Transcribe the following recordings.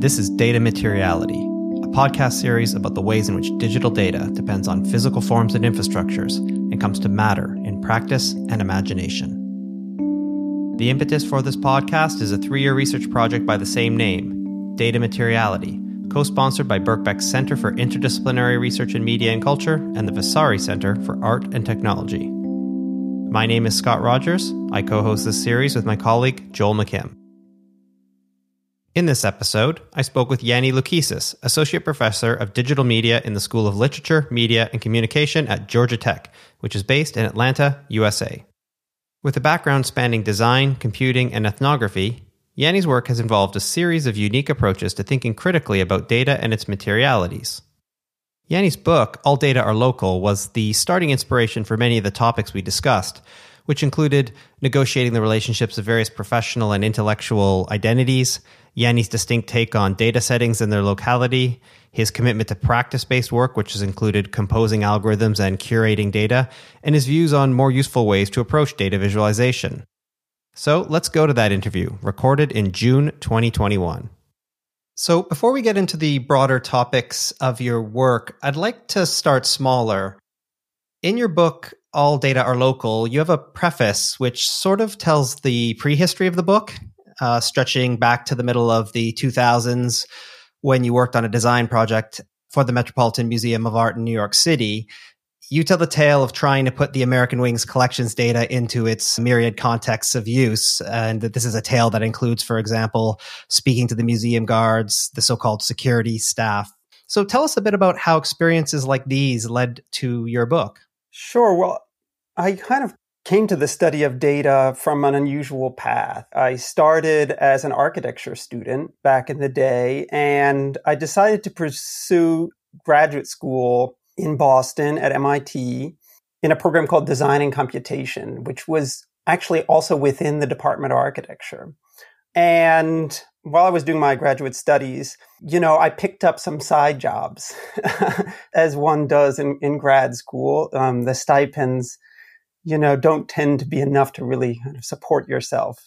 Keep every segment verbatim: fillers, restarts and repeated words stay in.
This is Data Materiality, a podcast series about the ways in which digital data depends on physical forms and infrastructures and comes to matter in practice and imagination. The impetus for this podcast is a three-year research project by the same name, Data Materiality, co-sponsored by Birkbeck's Center for Interdisciplinary Research in Media and Culture and the Vasari Center for Art and Technology. My name is Scott Rogers. I co-host this series with my colleague, Joel McKim. In this episode, I spoke with Yanni Loukisas, Associate Professor of Digital Media in the School of Literature, Media, and Communication at Georgia Tech, which is based in Atlanta, U S A. With a background spanning design, computing, and ethnography, Yanni's work has involved a series of unique approaches to thinking critically about data and its materialities. Yanni's book, All Data Are Local, was the starting inspiration for many of the topics we discussed, which included negotiating the relationships of various professional and intellectual identities, Yanni's distinct take on data settings and their locality, his commitment to practice-based work, which has included composing algorithms and curating data, and his views on more useful ways to approach data visualization. So let's go to that interview, recorded in June twenty twenty-one. So before we get into the broader topics of your work, I'd like to start smaller. In your book, All Data Are Local, you have a preface which sort of tells the prehistory of the book, uh, stretching back to the middle of the two thousands when you worked on a design project for the Metropolitan Museum of Art in New York City. You tell the tale of trying to put the American Wings collections data into its myriad contexts of use, and that this is a tale that includes, for example, speaking to the museum guards, the so-called security staff. So tell us a bit about how experiences like these led to your book. Sure. Well, I kind of came to the study of data from an unusual path. I started as an architecture student back in the day, and I decided to pursue graduate school in Boston at M I T in a program called Design and Computation, which was actually also within the Department of Architecture. And while I was doing my graduate studies, you know, I picked up some side jobs, as one does in, in grad school. Um, the stipends, you know, don't tend to be enough to really kind of support yourself.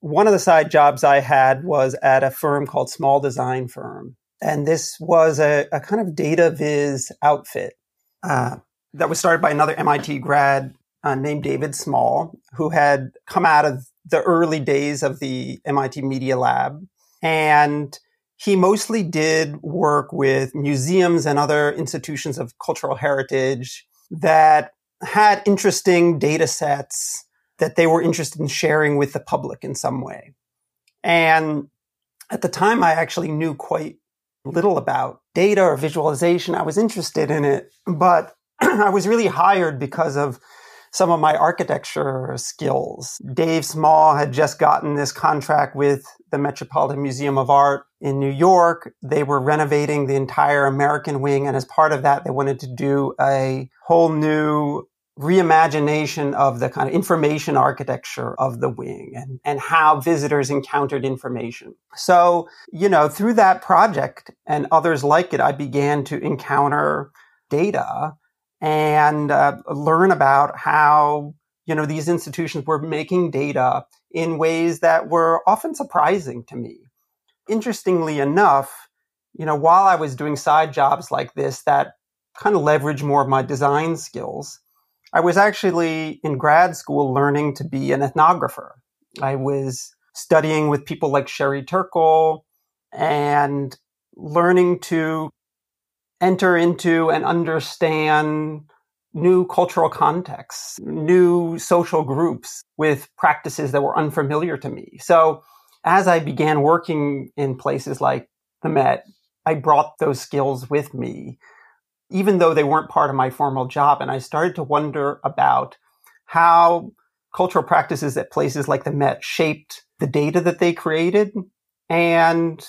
One of the side jobs I had was at a firm called Small Design Firm. And this was a, a kind of data viz outfit uh, that was started by another M I T grad uh, named David Small, who had come out of the early days of the M I T Media Lab. And he mostly did work with museums and other institutions of cultural heritage that had interesting data sets that they were interested in sharing with the public in some way. And at the time, I actually knew quite little about data or visualization. I was interested in it, but I was really hired because of some of my architecture skills. Dave Small had just gotten this contract with the Metropolitan Museum of Art in New York. They were renovating the entire American wing, and as part of that, they wanted to do a whole new reimagination of the kind of information architecture of the wing and, and how visitors encountered information. So, you know, through that project and others like it, I began to encounter data and uh, learn about how, you know, these institutions were making data in ways that were often surprising to me. Interestingly enough, you know, while I was doing side jobs like this that kind of leveraged more of my design skills, I was actually in grad school learning to be an ethnographer. I was studying with people like Sherry Turkle and learning to enter into and understand new cultural contexts, new social groups with practices that were unfamiliar to me. So as I began working in places like the Met, I brought those skills with me, even though they weren't part of my formal job. And I started to wonder about how cultural practices at places like the Met shaped the data that they created and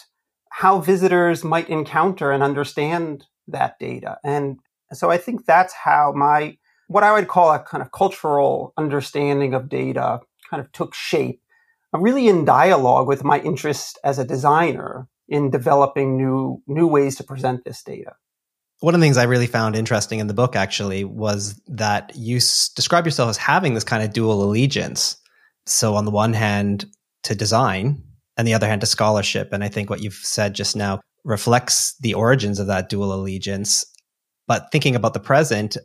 how visitors might encounter and understand that data. And so I think that's how my, what I would call a kind of cultural understanding of data kind of took shape. I'm really in dialogue with my interest as a designer in developing new, new ways to present this data. One of the things I really found interesting in the book, actually, was that you s- describe yourself as having this kind of dual allegiance. So on the one hand, to design on the other hand, to scholarship. And I think what you've said just now reflects the origins of that dual allegiance. But thinking about the present,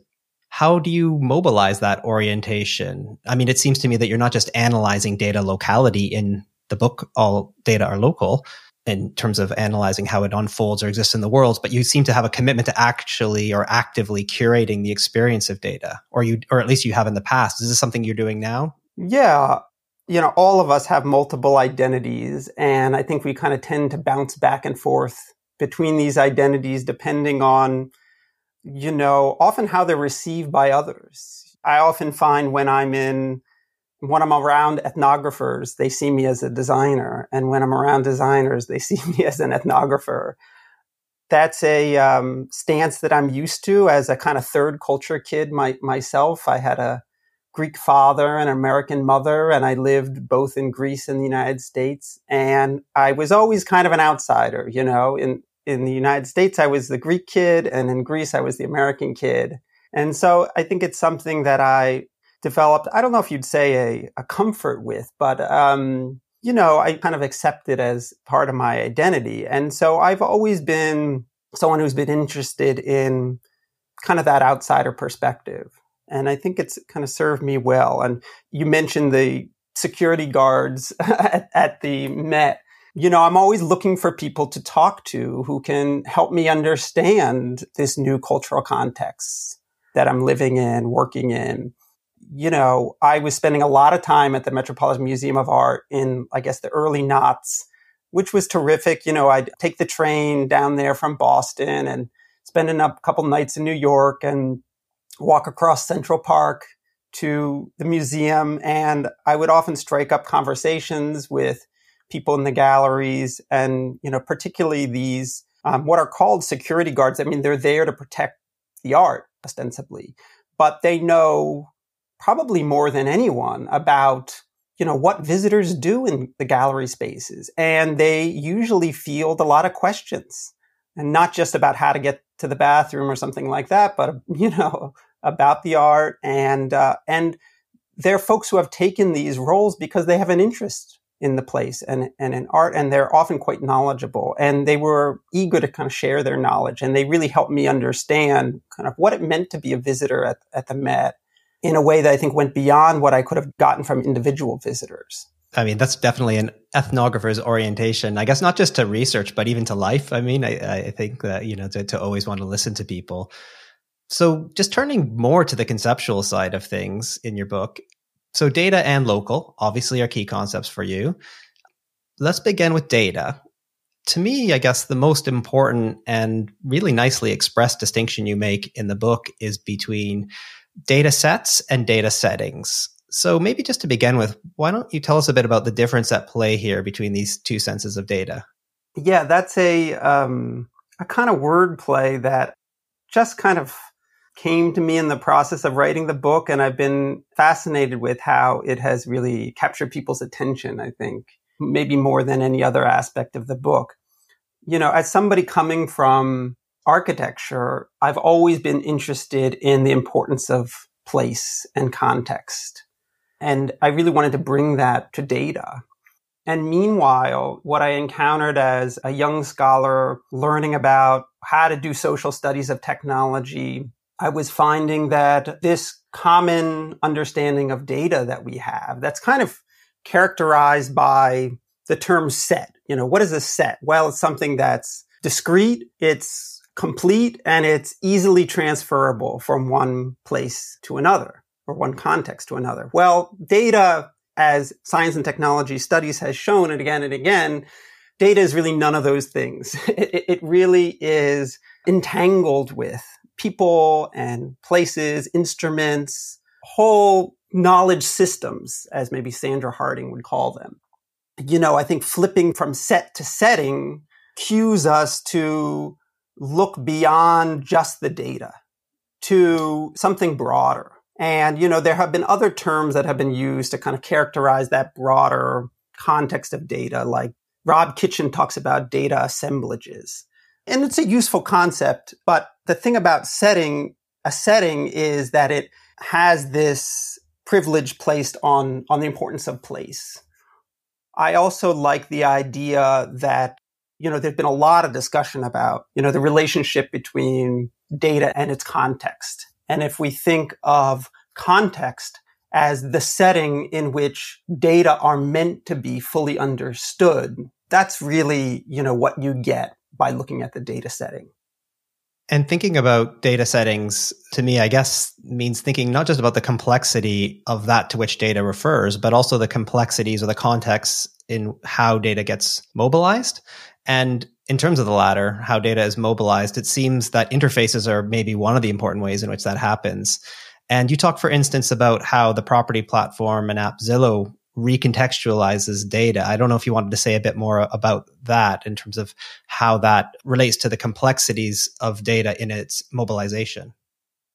how do you mobilize that orientation? I mean, it seems to me that you're not just analyzing data locality in the book, All Data Are Local, in terms of analyzing how it unfolds or exists in the world, but you seem to have a commitment to actually or actively curating the experience of data, or you, or at least you have in the past. Is this something you're doing now? Yeah. You know, all of us have multiple identities, and I think we kind of tend to bounce back and forth between these identities depending on, you know, often how they're received by others. I often find when I'm in When I'm around ethnographers, they see me as a designer. And when I'm around designers, they see me as an ethnographer. That's a um, stance that I'm used to as a kind of third culture kid my, myself. I had a Greek father and an American mother, and I lived both in Greece and the United States. And I was always kind of an outsider, you know. In, in the United States, I was the Greek kid, and in Greece, I was the American kid. And so I think it's something that I developed, I don't know if you'd say a, a comfort with, but, um, you know, I kind of accept it as part of my identity. And so I've always been someone who's been interested in kind of that outsider perspective. And I think it's kind of served me well. And you mentioned the security guards at, at the Met. You know, I'm always looking for people to talk to who can help me understand this new cultural context that I'm living in, working in. You know, I was spending a lot of time at the Metropolitan Museum of Art in, I guess, the early noughts, which was terrific. You know, I'd take the train down there from Boston and spend a couple nights in New York and walk across Central Park to the museum. And I would often strike up conversations with people in the galleries and, you know, particularly these, um, what are called security guards. I mean, they're there to protect the art, ostensibly, but they know probably more than anyone about, you know, what visitors do in the gallery spaces. And they usually field a lot of questions, and not just about how to get to the bathroom or something like that, but, you know, about the art. And, uh, and they're folks who have taken these roles because they have an interest in the place and, and in art, and they're often quite knowledgeable, and they were eager to kind of share their knowledge. And they really helped me understand kind of what it meant to be a visitor at, at the Met, in a way that I think went beyond what I could have gotten from individual visitors. I mean, that's definitely an ethnographer's orientation, I guess, not just to research, but even to life. I mean, I, I think that, you know, to, to always want to listen to people. So just turning more to the conceptual side of things in your book. So data and local, obviously, are key concepts for you. Let's begin with data. To me, I guess the most important and really nicely expressed distinction you make in the book is between data sets and data settings. So maybe just to begin with, why don't you tell us a bit about the difference at play here between these two senses of data? Yeah, that's a um, a kind of wordplay that just kind of came to me in the process of writing the book. And I've been fascinated with how it has really captured people's attention, I think, maybe more than any other aspect of the book. You know, as somebody coming from architecture, I've always been interested in the importance of place and context. And I really wanted to bring that to data. And meanwhile, what I encountered as a young scholar learning about how to do social studies of technology, I was finding that this common understanding of data that we have, that's kind of characterized by the term set. You know, what is a set? Well, it's something that's discrete, it's complete, and it's easily transferable from one place to another or one context to another. Well, data, as science and technology studies has shown and again and again, data is really none of those things. It, it really is entangled with people and places, instruments, whole knowledge systems, as maybe Sandra Harding would call them. You know, I think flipping from set to setting cues us to look beyond just the data to something broader. And, you know, there have been other terms that have been used to kind of characterize that broader context of data. Like Rob Kitchen talks about data assemblages. And it's a useful concept. But the thing about setting, a setting is that it has this privilege placed on, on the importance of place. I also like the idea that, you know, there's been a lot of discussion about, you know, the relationship between data and its context. And if we think of context as the setting in which data are meant to be fully understood, that's really, you know, what you get by looking at the data setting. And thinking about data settings, to me, I guess, means thinking not just about the complexity of that to which data refers, but also the complexities or the contexts in how data gets mobilized. And in terms of the latter, how data is mobilized, it seems that interfaces are maybe one of the important ways in which that happens. And you talk, for instance, about how the property platform and app Zillow recontextualizes data. I don't know if you wanted to say a bit more about that in terms of how that relates to the complexities of data in its mobilization.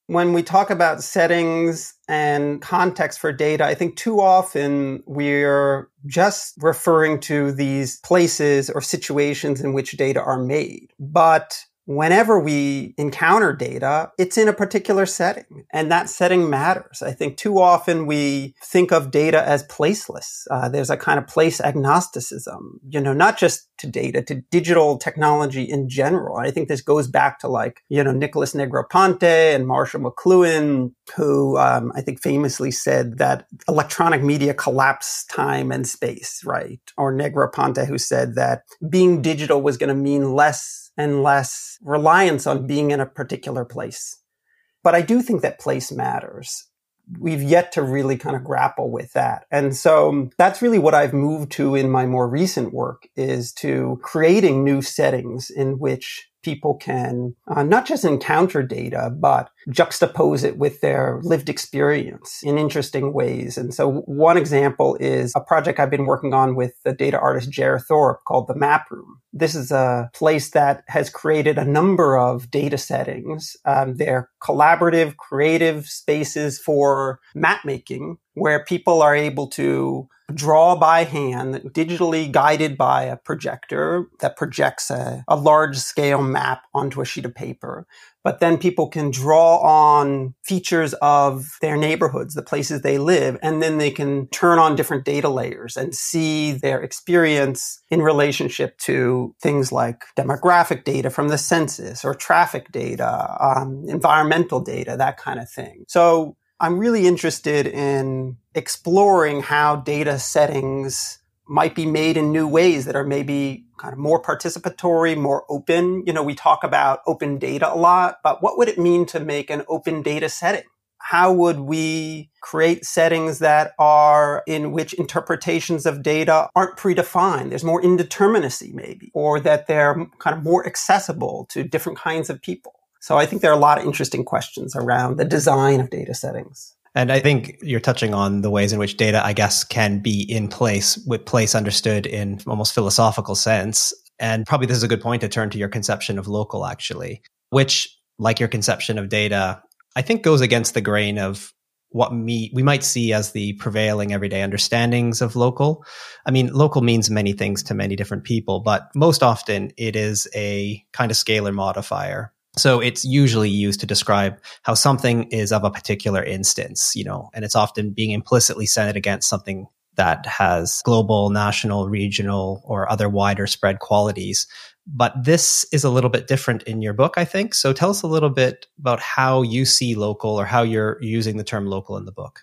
When we talk about settings and context for data, I think too often we're just referring to these places or situations in which data are made. But whenever we encounter data, it's in a particular setting, and that setting matters. I think too often we think of data as placeless. Uh, there's a kind of place agnosticism, you know, not just to data, to digital technology in general. I think this goes back to, like, you know, Nicholas Negroponte and Marshall McLuhan, who um, I think famously said that electronic media collapse time and space, right? Or Negroponte, who said that being digital was going to mean less and less reliance on being in a particular place. But I do think that place matters. We've yet to really kind of grapple with that. And so that's really what I've moved to in my more recent work, is to creating new settings in which people can uh, not just encounter data, but juxtapose it with their lived experience in interesting ways. And so one example is a project I've been working on with the data artist Jer Thorpe called The Map Room. This is a place that has created a number of data settings. Um, they're collaborative, creative spaces for map making, where people are able to draw by hand, digitally guided by a projector that projects a, a large-scale map onto a sheet of paper. But then people can draw on features of their neighborhoods, the places they live, and then they can turn on different data layers and see their experience in relationship to things like demographic data from the census or traffic data, um, environmental data, that kind of thing. So I'm really interested in exploring how data settings might be made in new ways that are maybe kind of more participatory, more open. You know, we talk about open data a lot, but what would it mean to make an open data setting? How would we create settings that are in which interpretations of data aren't predefined? There's more indeterminacy maybe, or that they're kind of more accessible to different kinds of people. So I think there are a lot of interesting questions around the design of data settings. And I think you're touching on the ways in which data, I guess, can be in place, with place understood in almost philosophical sense. And probably this is a good point to turn to your conception of local, actually, which, like your conception of data, I think goes against the grain of what me, we might see as the prevailing everyday understandings of local. I mean, local means many things to many different people, but most often it is a kind of scalar modifier. So it's usually used to describe how something is of a particular instance, you know, and it's often being implicitly centered against something that has global, national, regional, or other wider spread qualities. But this is a little bit different in your book, I think. So tell us a little bit about how you see local, or how you're using the term local in the book.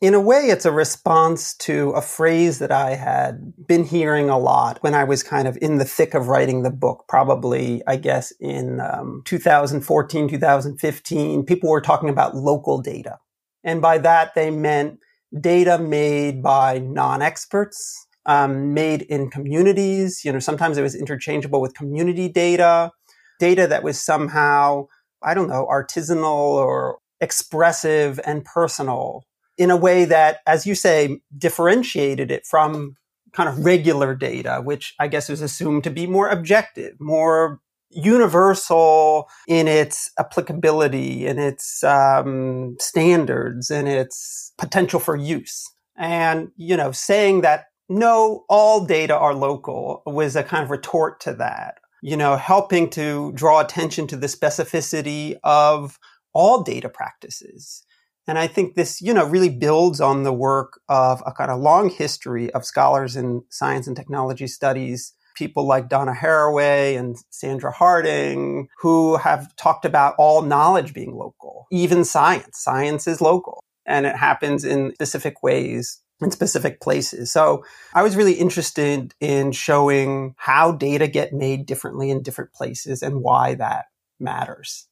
In a way, it's a response to a phrase that I had been hearing a lot when I was kind of in the thick of writing the book, probably, I guess, in um, two thousand fourteen, two thousand fifteen. People were talking about local data. And by that, they meant data made by non-experts, um, made in communities. You know, sometimes it was interchangeable with community data, data that was somehow, I don't know, artisanal or expressive and personal, in a way that, as you say, differentiated it from kind of regular data, which I guess is assumed to be more objective, more universal in its applicability, in its um, standards, in its potential for use. And, you know, saying that, no, all data are local was a kind of retort to that, you know, helping to draw attention to the specificity of all data practices. And I think this, you know, really builds on the work of a kind of long history of scholars in science and technology studies, people like Donna Haraway and Sandra Harding, who have talked about all knowledge being local, even science. Science is local, and it happens in specific ways in specific places. So I was really interested in showing how data get made differently in different places and why that matters.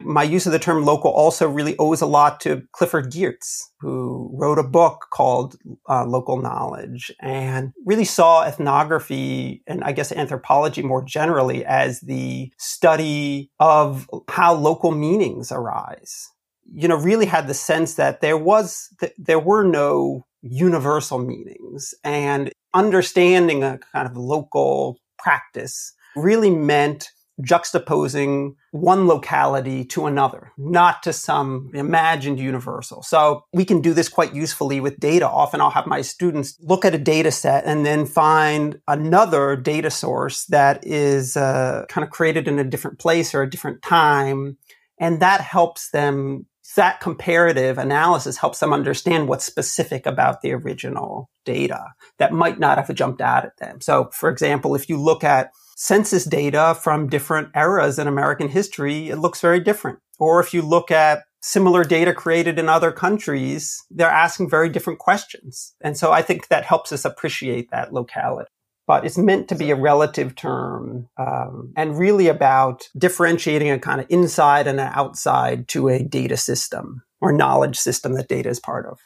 My use of the term local also really owes a lot to Clifford Geertz, who wrote a book called uh, Local Knowledge, and really saw ethnography and I guess anthropology more generally as the study of how local meanings arise. You know, really had the sense that there was, th- there were no universal meanings, and understanding a kind of local practice really meant juxtaposing one locality to another, not to some imagined universal. So we can do this quite usefully with data. Often I'll have my students look at a data set and then find another data source that is uh, kind of created in a different place or a different time. And that helps them, that comparative analysis helps them understand what's specific about the original data that might not have jumped out at them. So, for example, if you look at census data from different eras in American history, it looks very different. Or if you look at similar data created in other countries, they're asking very different questions. And so I think that helps us appreciate that locality. But it's meant to be a relative term, um, and really about differentiating a kind of inside and an outside to a data system or knowledge system that data is part of.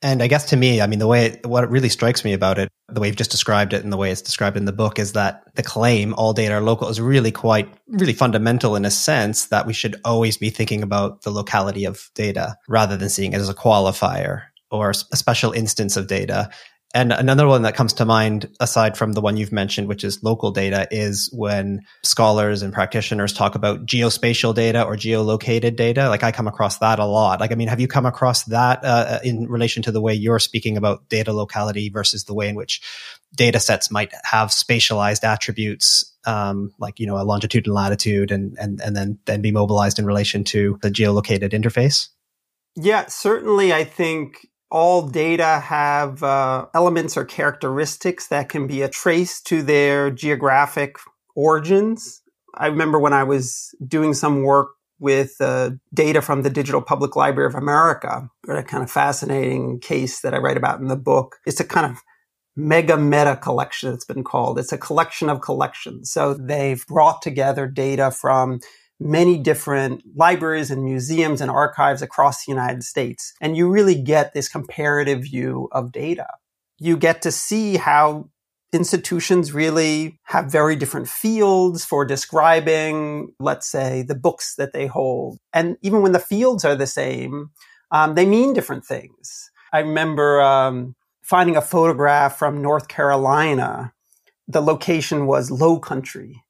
And I guess to me, I mean, the way, it, what really strikes me about it, the way you've just described it and the way it's described in the book, is that the claim, all data are local, is really quite, really fundamental in a sense that we should always be thinking about the locality of data rather than seeing it as a qualifier or a special instance of data. And another one that comes to mind, aside from the one you've mentioned, which is local data, is when scholars and practitioners talk about geospatial data or geolocated data. Like, I come across that a lot. Like, I mean, have you come across that uh, in relation to the way you're speaking about data locality versus the way in which data sets might have spatialized attributes, um, like, you know, a longitude and latitude, and, and, and then, then be mobilized in relation to the geolocated interface? Yeah, certainly, I think all data have uh, elements or characteristics that can be a trace to their geographic origins. I remember when I was doing some work with uh, data from the Digital Public Library of America, a kind of fascinating case that I write about in the book. It's a kind of mega meta collection, it's been called. It's a collection of collections. So they've brought together data from many different libraries and museums and archives across the United States. And you really get this comparative view of data. You get to see how institutions really have very different fields for describing, let's say, the books that they hold. And even when the fields are the same, um, they mean different things. I remember um, finding a photograph from North Carolina. The location was Low Country.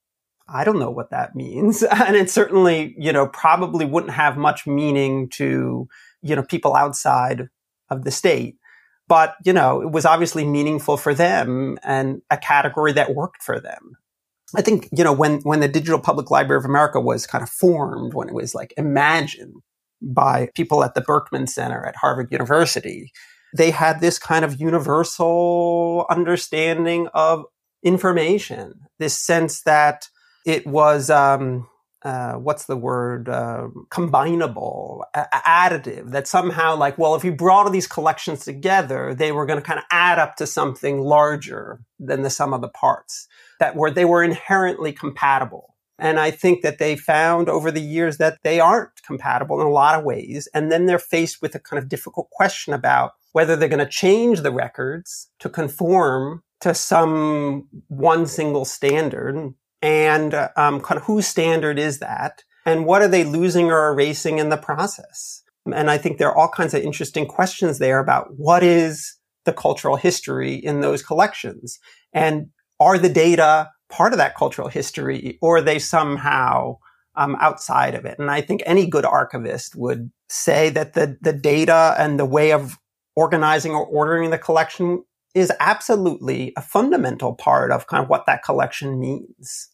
I don't know what that means. And it certainly, you know, probably wouldn't have much meaning to, you know, people outside of the state. But, you know, it was obviously meaningful for them and a category that worked for them. I think, you know, when, when the Digital Public Library of America was kind of formed, when it was like imagined by people at the Berkman Center at Harvard University, they had this kind of universal understanding of information, this sense that it was, um, uh, what's the word, uh, combinable, a- additive, that somehow, like, well, if you brought all these collections together, they were going to kind of add up to something larger than the sum of the parts, that were they were inherently compatible. And I think that they found over the years that they aren't compatible in a lot of ways. And then they're faced with a kind of difficult question about whether they're going to change the records to conform to some one single standard. And um, kind of whose standard is that? And what are they losing or erasing in the process? And I think there are all kinds of interesting questions there about what is the cultural history in those collections? And are the data part of that cultural history, or are they somehow um, outside of it? And I think any good archivist would say that the, the data and the way of organizing or ordering the collection is absolutely a fundamental part of kind of what that collection means.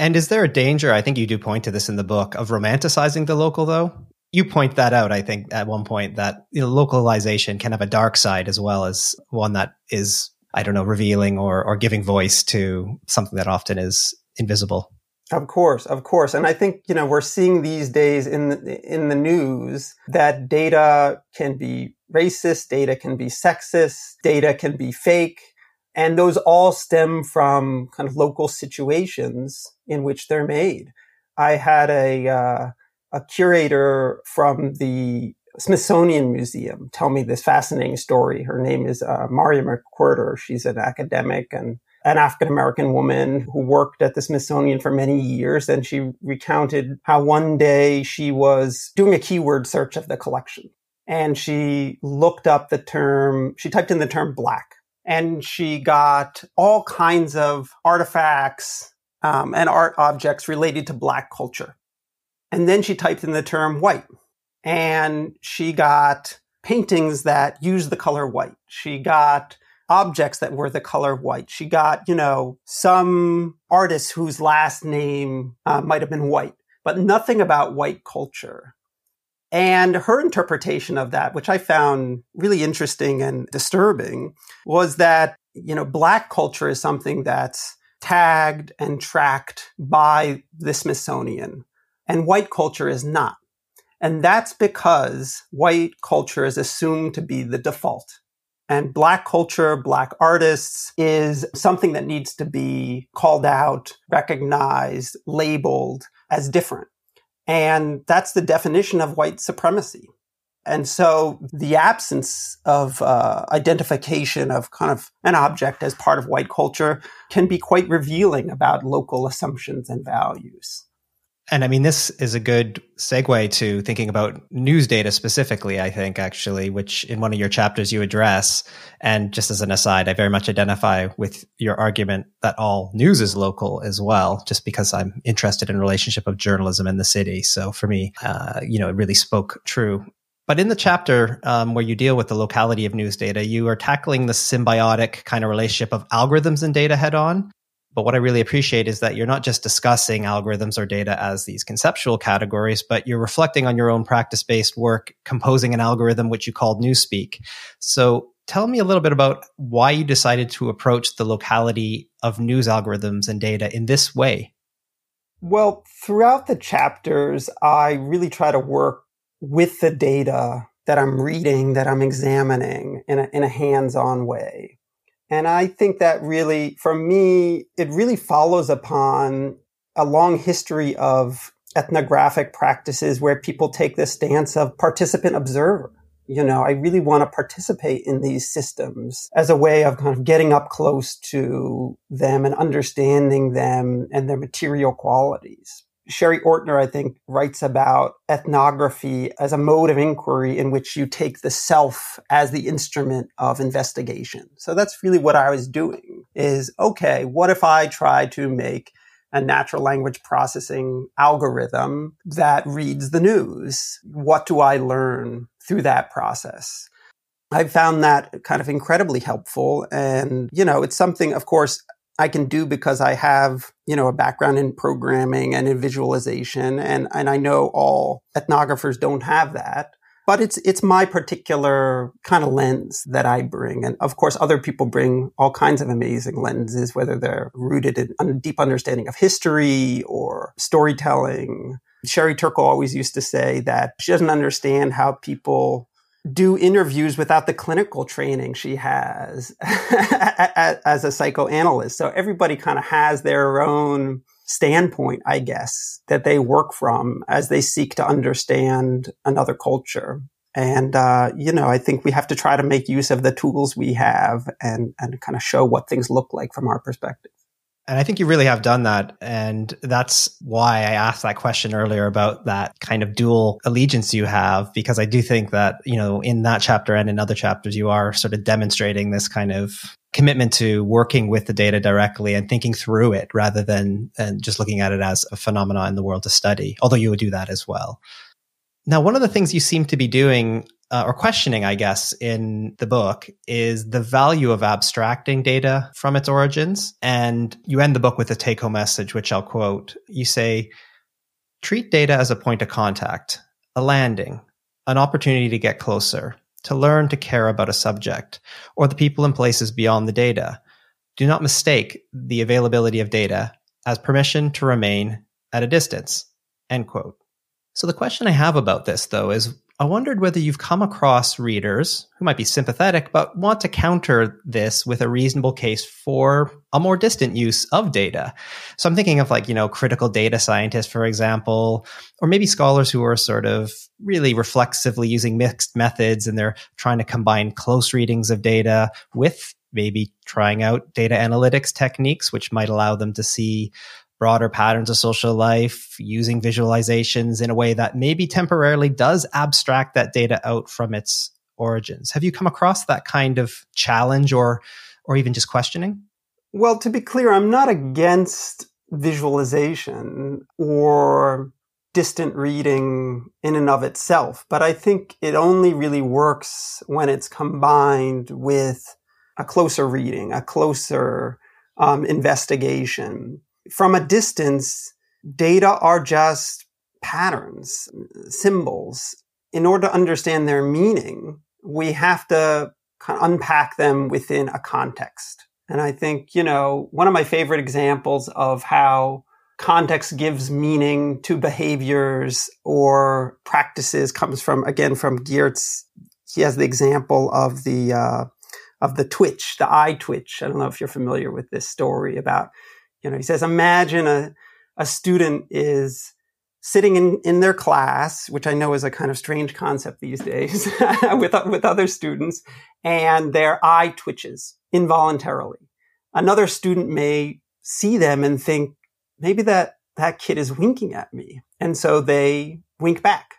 And is there a danger, I think you do point to this in the book, of romanticizing the local, though? you point that out, I think, at one point, that you know, localization can have a dark side as well as one that is, I don't know, revealing or, or giving voice to something that often is invisible. Of course, of course. And I think, you know, we're seeing these days in the, in the news that data can be racist, data can be sexist, data can be fake. And those all stem from kind of local situations in which they're made. I had a, uh, a curator from the Smithsonian Museum tell me this fascinating story. Her name is uh, Maria McQuirter. She's an academic and an African-American woman who worked at the Smithsonian for many years, and she recounted how one day she was doing a keyword search of the collection. And she looked up the term, she typed in the term black, and she got all kinds of artifacts um, and art objects related to black culture. And then she typed in the term white, and she got paintings that used the color white. She got objects that were the color white. She got, you know, some artists whose last name uh, might have been white, but nothing about white culture. And her interpretation of that, which I found really interesting and disturbing, was that, you know, black culture is something that's tagged and tracked by the Smithsonian, and white culture is not. And that's because white culture is assumed to be the default. And black culture, black artists is something that needs to be called out, recognized, labeled as different. And that's the definition of white supremacy. And so the absence of uh, identification of kind of an object as part of white culture can be quite revealing about local assumptions and values. And I mean, this is a good segue to thinking about news data specifically, I think, actually, which in one of your chapters you address. And just as an aside, I very much identify with your argument that all news is local as well, just because I'm interested in the relationship of journalism in the city. So for me, uh, you know, it really spoke true. But in the chapter um, where you deal with the locality of news data, you are tackling the symbiotic kind of relationship of algorithms and data head on. But what I really appreciate is that you're not just discussing algorithms or data as these conceptual categories, but you're reflecting on your own practice-based work, composing an algorithm which you called Newspeak. So tell me a little bit about why you decided to approach the locality of news algorithms and data in this way. Well, throughout the chapters, I really try to work with the data that I'm reading, that I'm examining in a, in a hands-on way. And I think that really, for me, it really follows upon a long history of ethnographic practices where people take this stance of participant observer. You know, I really want to participate in these systems as a way of kind of getting up close to them and understanding them and their material qualities. Sherry Ortner, I think, writes about ethnography as a mode of inquiry in which you take the self as the instrument of investigation. So that's really what I was doing is, okay, what if I try to make a natural language processing algorithm that reads the news? What do I learn through that process? I found that kind of incredibly helpful. And, you know, it's something, of course, I can do because I have, you know, a background in programming and in visualization. And, and I know all ethnographers don't have that, but it's, it's my particular kind of lens that I bring. And of course, other people bring all kinds of amazing lenses, whether they're rooted in a deep understanding of history or storytelling. Sherry Turkle always used to say that she doesn't understand how people do interviews without the clinical training she has as a psychoanalyst. So everybody kind of has their own standpoint, I guess, that they work from as they seek to understand another culture. And, uh, you know, I think we have to try to make use of the tools we have and, and kind of show what things look like from our perspective. And I think you really have done that. And that's why I asked that question earlier about that kind of dual allegiance you have, because I do think that, you know, in that chapter and in other chapters, you are sort of demonstrating this kind of commitment to working with the data directly and thinking through it rather than and just looking at it as a phenomenon in the world to study, although you would do that as well. Now, one of the things you seem to be doing Uh, or questioning, I guess, in the book is the value of abstracting data from its origins. And you end the book with a take-home message, which I'll quote. You say, "Treat data as a point of contact, a landing, an opportunity to get closer, to learn to care about a subject, or the people and places beyond the data. Do not mistake the availability of data as permission to remain at a distance, end quote. So the question I have about this, though, is I wondered whether you've come across readers who might be sympathetic but want to counter this with a reasonable case for a more distant use of data. So I'm thinking of, like, you know, critical data scientists, for example, or maybe scholars who are sort of really reflexively using mixed methods, and they're trying to combine close readings of data with maybe trying out data analytics techniques, which might allow them to see broader patterns of social life, using visualizations in a way that maybe temporarily does abstract that data out from its origins. Have you come across that kind of challenge or or even just questioning? Well, to be clear, I'm not against visualization or distant reading in and of itself, but I think it only really works when it's combined with a closer reading, a closer um, investigation. From a distance, data are just patterns, symbols. In order to understand their meaning, we have to unpack them within a context. And I think, you know, one of my favorite examples of how context gives meaning to behaviors or practices comes from, again, from Geertz. He has the example of the, uh, of the twitch, the eye twitch. I don't know if you're familiar with this story about, you know, he says, imagine a, a student is sitting in, in their class, which I know is a kind of strange concept these days, with, with other students, and their eye twitches involuntarily. Another student may see them and think, maybe that, that kid is winking at me. And so they wink back.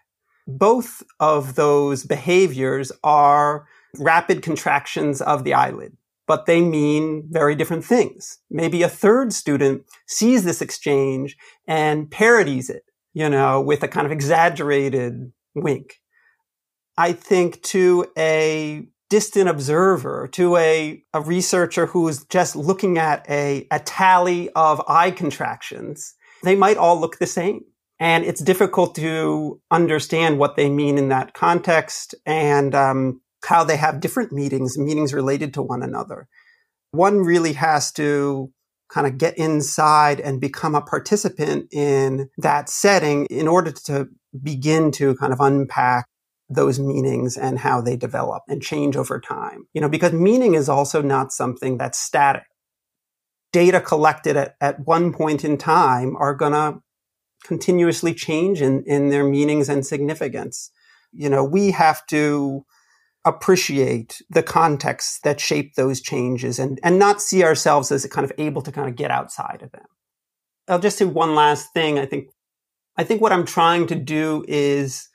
Both of those behaviors are rapid contractions of the eyelid, but they mean very different things. Maybe a third student sees this exchange and parodies it, you know, with a kind of exaggerated wink. I think to a distant observer, to a, a researcher who is just looking at a, a tally of eye contractions, they might all look the same. And it's difficult to understand what they mean in that context, and um how they have different meanings, meanings related to one another. One really has to kind of get inside and become a participant in that setting in order to begin to kind of unpack those meanings and how they develop and change over time. You know, because meaning is also not something that's static. Data collected at, at one point in time are going to continuously change in, in their meanings and significance. You know, we have to appreciate the contexts that shape those changes and, and not see ourselves as kind of able to kind of get outside of them. I'll just say one last thing. I think, I think what I'm trying to do is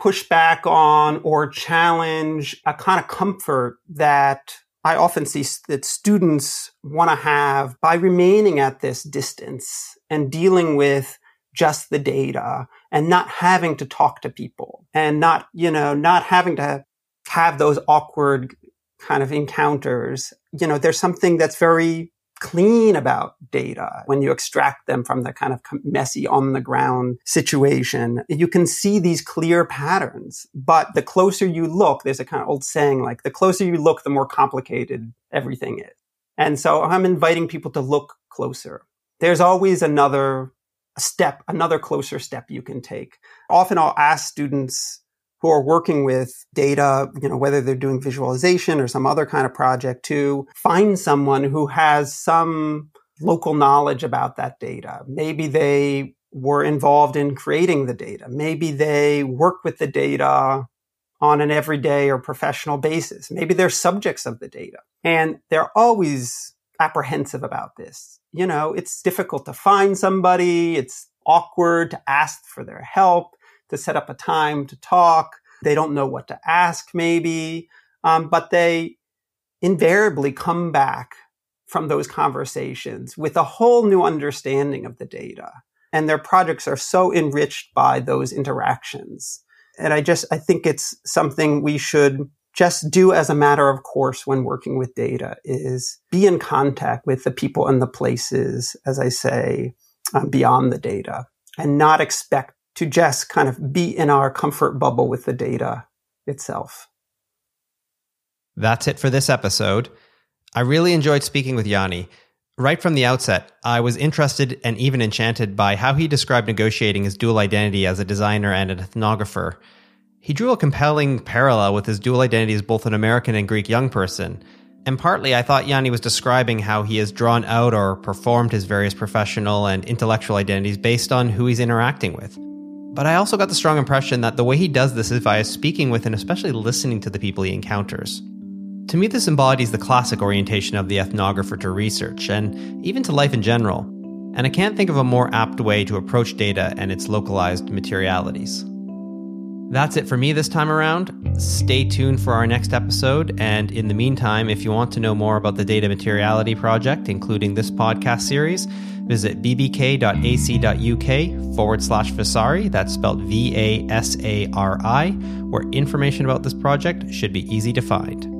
push back on or challenge a kind of comfort that I often see that students want to have by remaining at this distance and dealing with just the data and not having to talk to people and not, you know, not having to have have those awkward kind of encounters. You know, there's something that's very clean about data when you extract them from the kind of messy on the ground situation. You can see these clear patterns, but the closer you look, there's a kind of old saying, like, the closer you look, the more complicated everything is. And so I'm inviting people to look closer. There's always another step, another closer step you can take. Often I'll ask students who are working with data, you know, whether they're doing visualization or some other kind of project, to find someone who has some local knowledge about that data. Maybe they were involved in creating the data. Maybe they work with the data on an everyday or professional basis. Maybe they're subjects of the data. And they're always apprehensive about this. You know, it's difficult to find somebody. It's awkward to ask for their help, to set up a time to talk. They don't know what to ask, maybe, um, but they invariably come back from those conversations with a whole new understanding of the data. And their projects are so enriched by those interactions. And I just, I think it's something we should just do as a matter of course when working with data, is be in contact with the people and the places, as I say, um, beyond the data, and not expect to just kind of be in our comfort bubble with the data itself. That's it for this episode. I really enjoyed speaking with Yanni. Right from the outset, I was interested and even enchanted by how he described negotiating his dual identity as a designer and an ethnographer. He drew a compelling parallel with his dual identity as both an American and Greek young person. And partly, I thought Yanni was describing how he has drawn out or performed his various professional and intellectual identities based on who he's interacting with. But I also got the strong impression that the way he does this is via speaking with and especially listening to the people he encounters. To me, this embodies the classic orientation of the ethnographer to research, and even to life in general. And I can't think of a more apt way to approach data and its localized materialities. That's it for me this time around. Stay tuned for our next episode, and in the meantime, if you want to know more about the Data Materiality Project, including this podcast series, visit bbk.ac.uk forward slash Vasari, that's spelled V A S A R I, where information about this project should be easy to find.